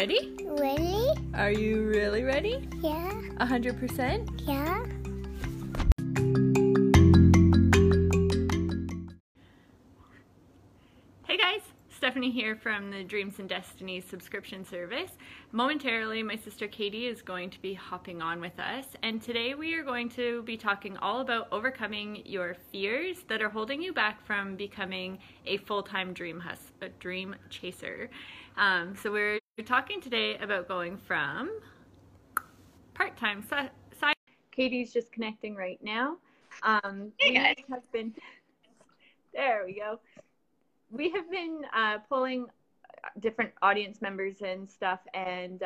ready? Really? Are you really ready? Yeah. 100%? Yeah. Hey guys, Stephanie here from the Dreams and Destinies subscription service. Momentarily, my sister Katie is going to be hopping on with us, and today we are going to be talking all about overcoming your fears that are holding you back from becoming a full-time dream chaser. So we're talking today about going from part-time side. Katie's just connecting right now. Hey guys. There we go. We have been polling different audience members and stuff, and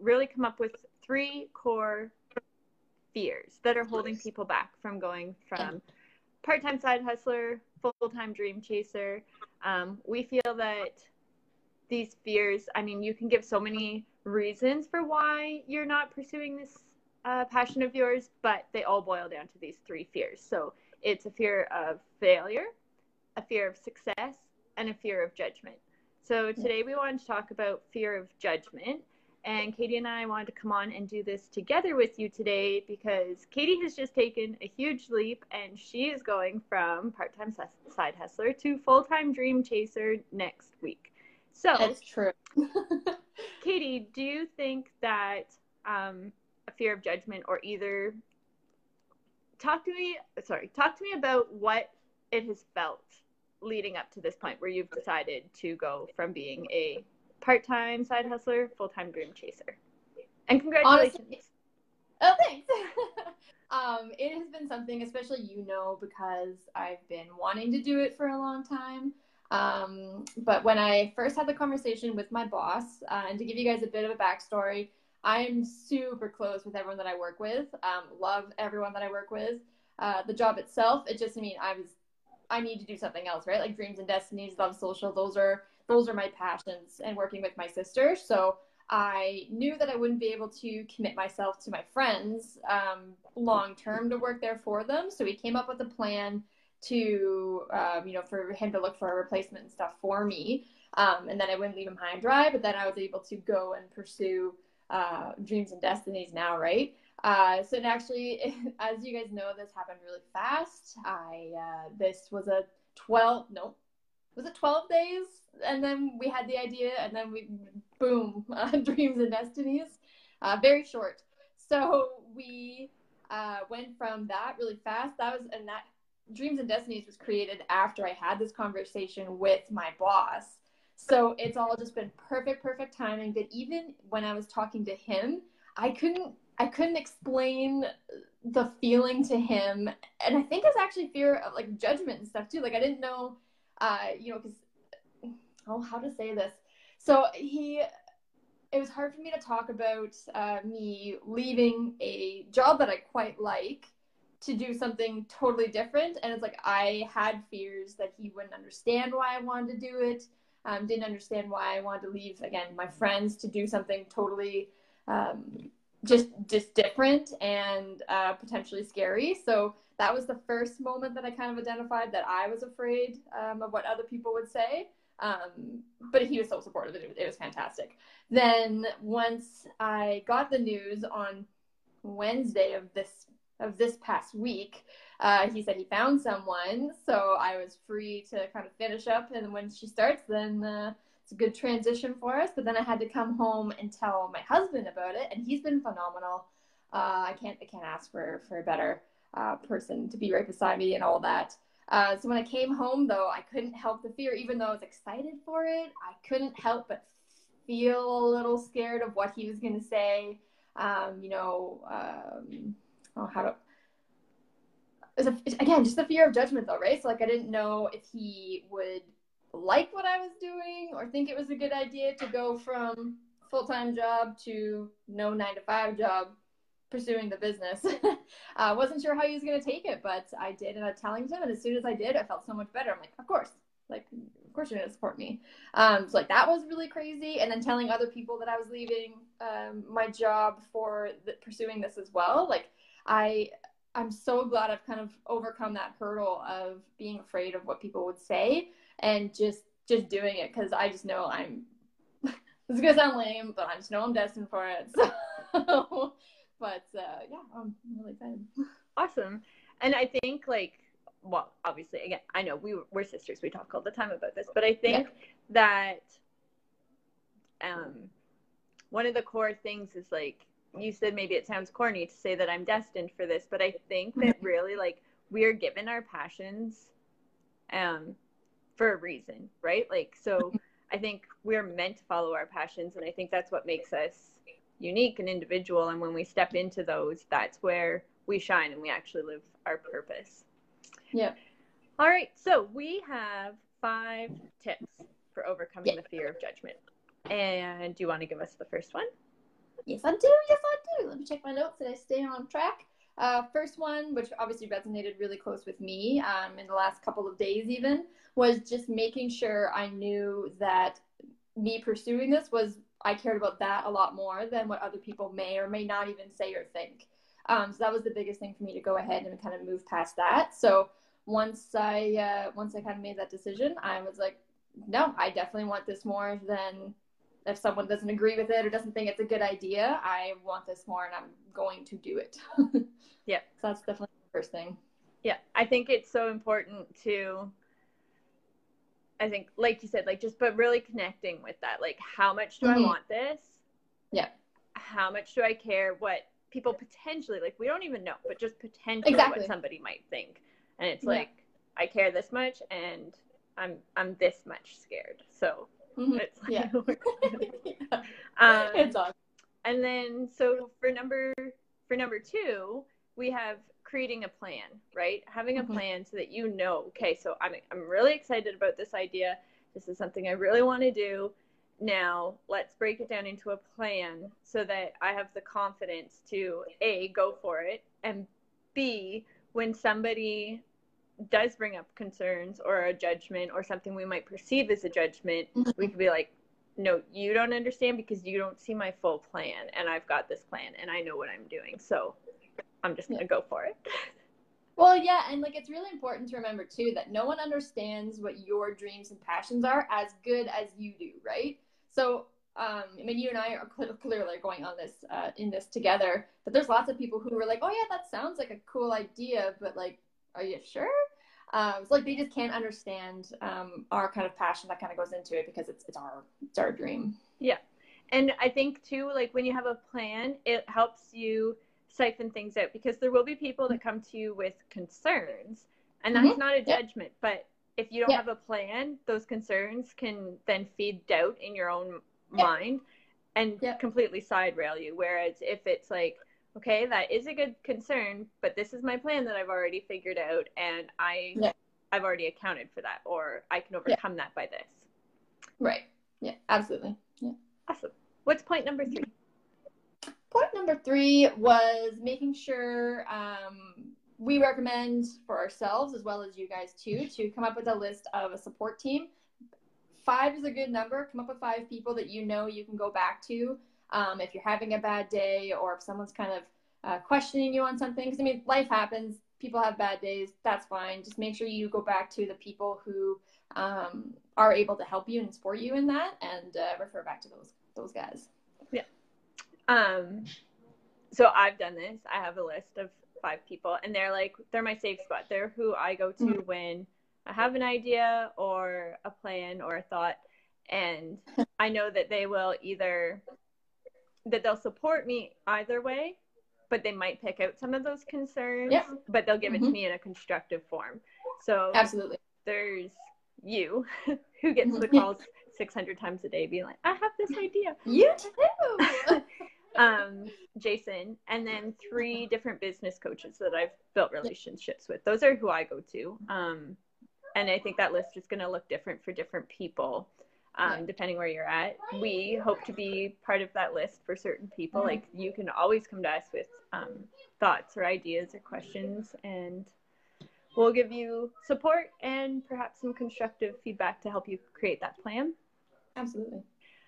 really come up with three core fears that are holding people back from going from part-time side hustler, full-time dream chaser. We feel that these fears, I mean, you can give so many reasons for why you're not pursuing this passion of yours, but they all boil down to these three fears. So it's a fear of failure, a fear of success, and a fear of judgment. So today we wanted to talk about fear of judgment, and Katie and I wanted to come on and do this together with you today because Katie has just taken a huge leap, and she is going from part-time side hustler to full-time dream chaser next week. So that's true. Katie, do you think that a fear of judgment, or either talk to me about what it has felt leading up to this point where you've decided to go from being a part-time side hustler, full-time dream chaser. And congratulations. Honestly, oh, thanks. It has been something, especially, because I've been wanting to do it for a long time. But when I first had the conversation with my boss, and to give you guys a bit of a backstory, I'm super close with everyone that I work with. Love everyone that I work with. The job itself, it just, I need to do something else, right? Like Dreams and Destinies, Love Social, those are my passions, and working with my sister. So I knew that I wouldn't be able to commit myself to my friends long-term to work there for them. So we came up with a plan to, for him to look for a replacement and stuff for me. And then I wouldn't leave him high and dry, but then I was able to go and pursue Dreams and Destinies now, right? So actually, as you guys know, this happened really fast. This was a 12 days? And then we had the idea, and then we, boom, Dreams and Destinies, very short. So we went from that really fast. That Dreams and Destinies was created after I had this conversation with my boss. So it's all just been perfect timing, that even when I was talking to him, I couldn't explain the feeling to him. And I think it's actually fear of like judgment and stuff too. Like I didn't know, how to say this. So it was hard for me to talk about me leaving a job that I quite like to do something totally different. And it's like, I had fears that he wouldn't understand why I wanted to do it. Didn't understand why I wanted to leave, again, my friends to do something totally, just different and potentially scary. So that was the first moment that I kind of identified that I was afraid of what other people would say. But he was so supportive. It was fantastic. Then once I got the news on Wednesday of this past week, he said he found someone. So I was free to kind of finish up. And when she starts, then it's a good transition for us. But then I had to come home and tell my husband about it, and he's been phenomenal. I can't ask for a better person to be right beside me and all that. So when I came home, though, I couldn't help the fear. Even though I was excited for it, I couldn't help but feel a little scared of what he was going to say. Just the fear of judgment, though, right? So like I didn't know if he would like what I was doing or think it was a good idea to go from full-time job to 9-to-5 job pursuing the business. I wasn't sure how he was going to take it, but I did, and I telling him, and as soon as I did, I felt so much better. I'm like, of course you're going to support me. So like that was really crazy. And then telling other people that I was leaving my job for pursuing this as well. Like I'm so glad I've kind of overcome that hurdle of being afraid of what people would say and just doing it, because I just know I'm This is gonna sound lame, but I just know I'm destined for it. So, but yeah, I'm really excited. Awesome. And I think, like, well, obviously, again, I know we're sisters. We talk all the time about this, but I think that one of the core things is, like, you said maybe it sounds corny to say that I'm destined for this, but I think that really, like, we're given our passions for a reason, right? Like, so I think we're meant to follow our passions, and I think that's what makes us unique and individual, and when we step into those, that's where we shine and we actually live our purpose. Yeah. All right, so we have 5 tips for overcoming the fear of judgment. And do you want to give us the first one? Yes, I do. Yes, I do. Let me check my notes. Did I stay on track? First one, which obviously resonated really close with me in the last couple of days even, was just making sure I knew that me pursuing this was, I cared about that a lot more than what other people may or may not even say or think. So that was the biggest thing for me to go ahead and kind of move past that. So once I kind of made that decision, I was like, no, I definitely want this more than if someone doesn't agree with it or doesn't think it's a good idea. I want this more and I'm going to do it. Yeah. So that's definitely the first thing. Yeah. I think it's so important to, I think, like you said, like just, but really connecting with that. Like, how much do I want this? Yeah. How much do I care what people potentially, like, we don't even know, but just potentially what somebody might think. And it's like, I care this much and I'm this much scared. So it's like, it's awesome. And then, so for number two, we have creating a plan, right? Having a plan so that you know, okay, so I'm really excited about this idea. This is something I really want to do. Now let's break it down into a plan so that I have the confidence to A, go for it, and B, when somebody does bring up concerns or a judgment or something we might perceive as a judgment, we could be like, no, you don't understand because you don't see my full plan, and I've got this plan and I know what I'm doing, so I'm just gonna go for it. Well, yeah, and like it's really important to remember too that no one understands what your dreams and passions are as good as you do, right? So, I mean, you and I are clearly going on this, in this together, but there's lots of people who are like, oh yeah, that sounds like a cool idea, but like, are you sure? So like they just can't understand our kind of passion that kind of goes into it because it's our dream. Yeah, and I think too, like when you have a plan, it helps you siphon things out because there will be people that come to you with concerns, and that's not a judgment, but if you don't have a plan, those concerns can then feed doubt in your own mind and completely side rail you. Whereas if it's like, okay, that is a good concern, but this is my plan that I've already figured out, and I've already accounted for that, or I can overcome that by this. Right. Yeah, absolutely. Yeah. Awesome. What's point number 3? Point number 3 was making sure we recommend for ourselves as well as you guys too to come up with a list of a support team. 5 is a good number. Come up with 5 people that you know you can go back to if you're having a bad day or if someone's kind of questioning you on something. Because I mean, life happens. People have bad days. That's fine. Just make sure you go back to the people who are able to help you and support you in that, and refer back to those guys. Yeah. So I've done this. I have a list of 5 people, and they're my safe spot. They're who I go to when I have an idea or a plan or a thought. And I know that they will they'll support me either way, but they might pick out some of those concerns, but they'll give it to me in a constructive form. So absolutely, there's you who gets the calls 600 times a day being like, I have this idea. You too. Jason, and then 3 different business coaches that I've built relationships with. Those are who I go to. And I think that list is going to look different for different people, depending where you're at. We hope to be part of that list for certain people. Like, you can always come to us with thoughts or ideas or questions, and we'll give you support and perhaps some constructive feedback to help you create that plan. Absolutely.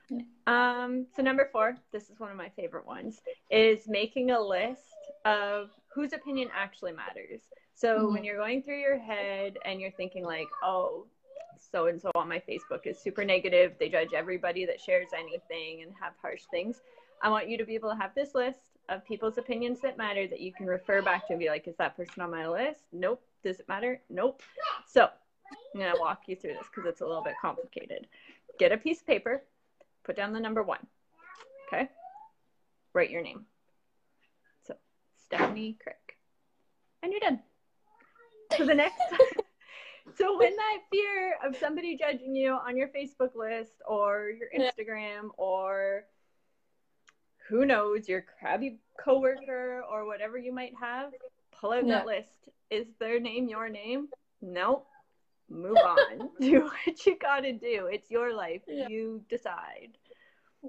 Yeah. So number 4, this is one of my favorite ones, is making a list of whose opinion actually matters. So when you're going through your head and you're thinking like, oh, so-and-so on my Facebook is super negative. They judge everybody that shares anything and have harsh things. I want you to be able to have this list of people's opinions that matter that you can refer back to and be like, is that person on my list? Nope. Does it matter? Nope. So I'm going to walk you through this because it's a little bit complicated. Get a piece of paper, put down the number one. Okay. Write your name. So Stephanie Crick. And you're done. So the next time, so when that fear of somebody judging you on your Facebook list or your Instagram or who knows, your crabby coworker or whatever you might have, pull out that list. Is their name your name? Nope. Move on. Do what you gotta do. It's your life. Yeah. You decide.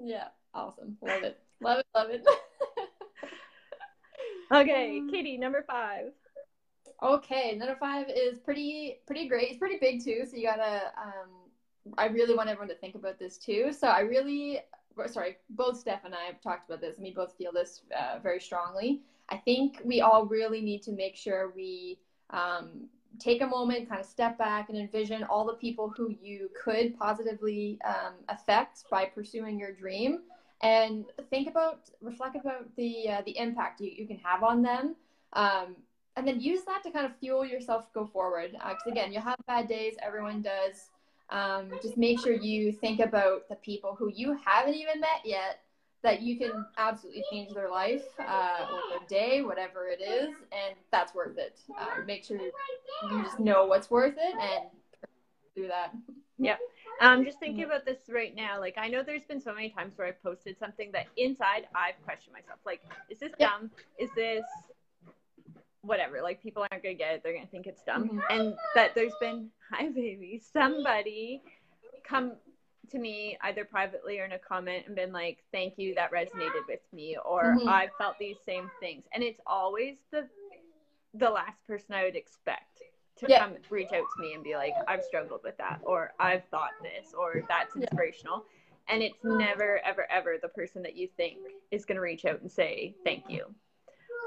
Yeah. Awesome. Love it. Love it. Love it. Okay. Katie, number five. Okay. Number five is pretty great. It's pretty big too. So you gotta, I really want everyone to think about this too. So I really, sorry, both Steph and I have talked about this and we both feel this very strongly. I think we all really need to make sure we take a moment, kind of step back and envision all the people who you could positively affect by pursuing your dream, and think about, reflect about the impact you can have on them. And then use that to kind of fuel yourself to go forward. Because again, you'll have bad days, everyone does. Just make sure you think about the people who you haven't even met yet that you can absolutely change their life or their day, whatever it is, and that's worth it. Make sure you just know what's worth it and do that. Yeah. Just thinking about this right now. Like, I know there's been so many times where I've posted something that inside I've questioned myself. Like, is this dumb? Is this whatever? Like, people aren't going to get it. They're going to think it's dumb. Mm-hmm. And that there's been, hi, baby, somebody come to me either privately or in a comment and been like, thank you, that resonated with me, or I felt these same things. And it's always the last person I would expect to come reach out to me and be like, I've struggled with that, or I've thought this, or that's inspirational. And it's never, ever, ever the person that you think is going to reach out and say thank you.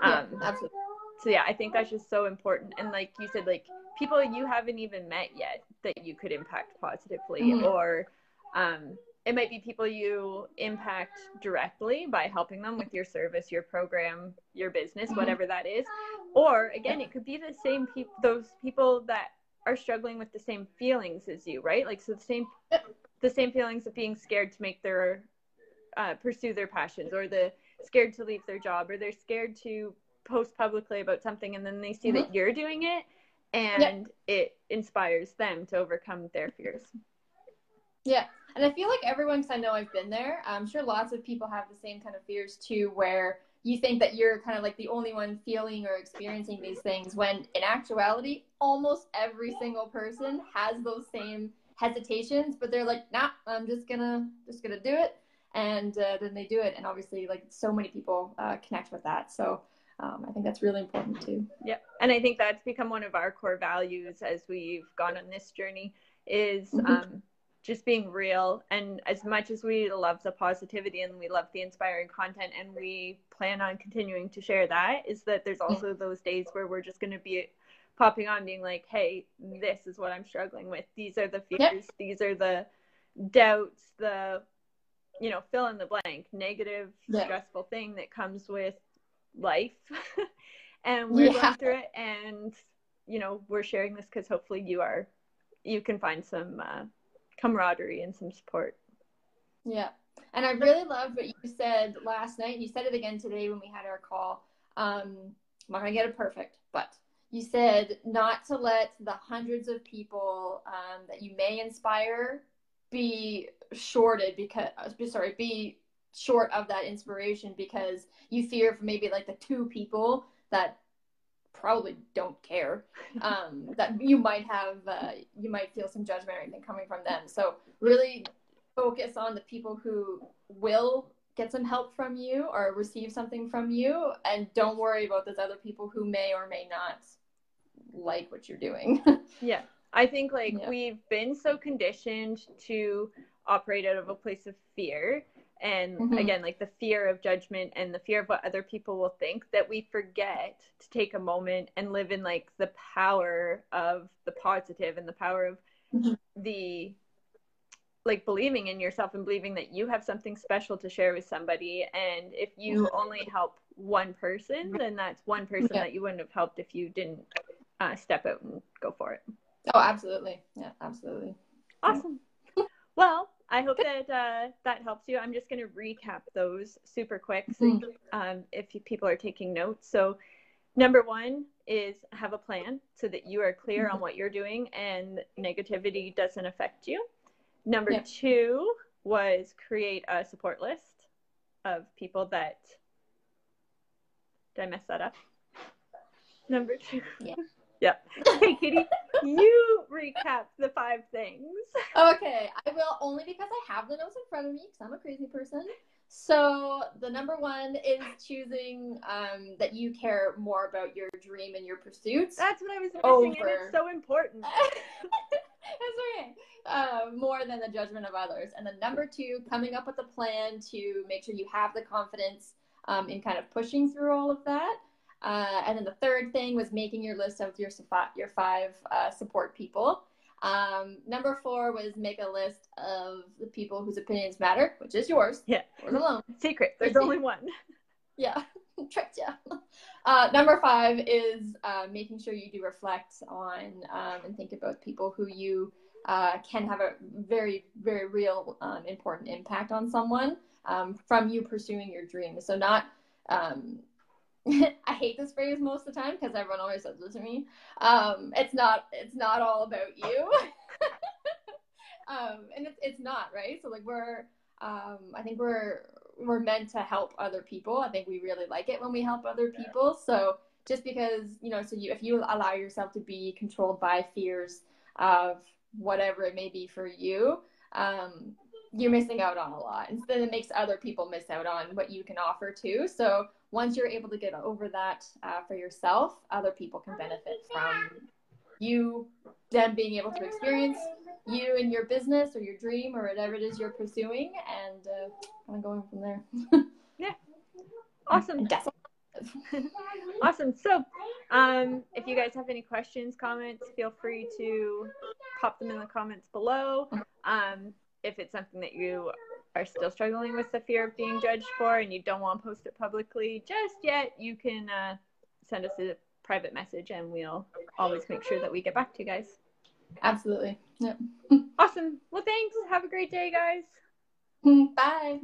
Absolutely. So yeah, I think that's just so important. And like you said, like people you haven't even met yet that you could impact positively, or it might be people you impact directly by helping them with your service, your program, your business, whatever that is. Or again, it could be the same people, those people that are struggling with the same feelings as you, right? Like, so the same feelings of being scared to make their, pursue their passions, or the scared to leave their job, or they're scared to post publicly about something, and then they see that you're doing it and it inspires them to overcome their fears. Yeah. And I feel like everyone, because I know I've been there, I'm sure lots of people have the same kind of fears too, where you think that you're kind of like the only one feeling or experiencing these things, when in actuality, almost every single person has those same hesitations, but they're like, nah, I'm just gonna do it. And then they do it. And obviously, like, so many people connect with that. So I think that's really important too. Yeah. And I think that's become one of our core values as we've gone on this journey is, just being real. And as much as we love the positivity and we love the inspiring content, and we plan on continuing to share that, is that there's also those days where we're just going to be popping on being like, hey, this is what I'm struggling with. These are the fears. Yep. These are the doubts, the, you know, fill in the blank, negative, stressful thing that comes with life. And we're going through it. And, you know, we're sharing this because hopefully you can find some, camaraderie and some support. Yeah. And I really loved what you said last night. You said it again today when we had our call. I'm not going to get it perfect, but you said not to let the hundreds of people that you may inspire be short of that inspiration because you fear for maybe like the two people that probably don't care, that you might have, you might feel some judgment or anything coming from them. So really focus on the people who will get some help from you or receive something from you, and don't worry about those other people who may or may not like what you're doing. Yeah. I think we've been so conditioned to operate out of a place of fear. And again, like the fear of judgment and the fear of what other people will think, that we forget to take a moment and live in like the power of the positive and the power of the like believing in yourself and believing that you have something special to share with somebody. And if you only help one person, then that's one person that you wouldn't have helped if you didn't step out and go for it. Oh, absolutely. Yeah, absolutely. Awesome. Well, I hope that that helps you. I'm just going to recap those super quick if people are taking notes. So number one is have a plan so that you are clear on what you're doing and negativity doesn't affect you. Number two was create a support list of people that, did I mess that up? Number two. Yeah. Yep. Hey, Kitty, you recap the 5 things. Okay. I will, only because I have the notes in front of me because I'm a crazy person. So the number one is choosing that you care more about your dream and your pursuits. That's what I was missing, and it's so important. That's okay. More than the judgment of others. And then number 2, coming up with a plan to make sure you have the confidence in kind of pushing through all of that. And then the 3rd thing was making your list of your 5 support people. Number 4 was make a list of the people whose opinions matter, which is yours. Yeah. Yours alone. Secret. There's only one. Yeah. Tricked you. Number 5 is making sure you do reflect on and think about people who you can have a very, very real important impact on someone from you pursuing your dream. So not... I hate this phrase most of the time because everyone always says this to me. It's not all about you. And it's not, right? So like we're, I think we're meant to help other people. I think we really like it when we help other people. So just because, you know, so you, if you allow yourself to be controlled by fears of whatever it may be for you, you're missing out on a lot. And then it makes other people miss out on what you can offer too. So once you're able to get over that for yourself, other people can benefit from you then being able to experience you and your business or your dream or whatever it is you're pursuing, and kind of going from there. Yeah. Awesome. Awesome. So if you guys have any questions, comments, feel free to pop them in the comments below. If it's something that you are still struggling with the fear of being judged for and you don't want to post it publicly just yet, you can send us a private message and we'll always make sure that we get back to you guys. Absolutely. Yep. Awesome. Well, thanks. Have a great day, guys. Bye.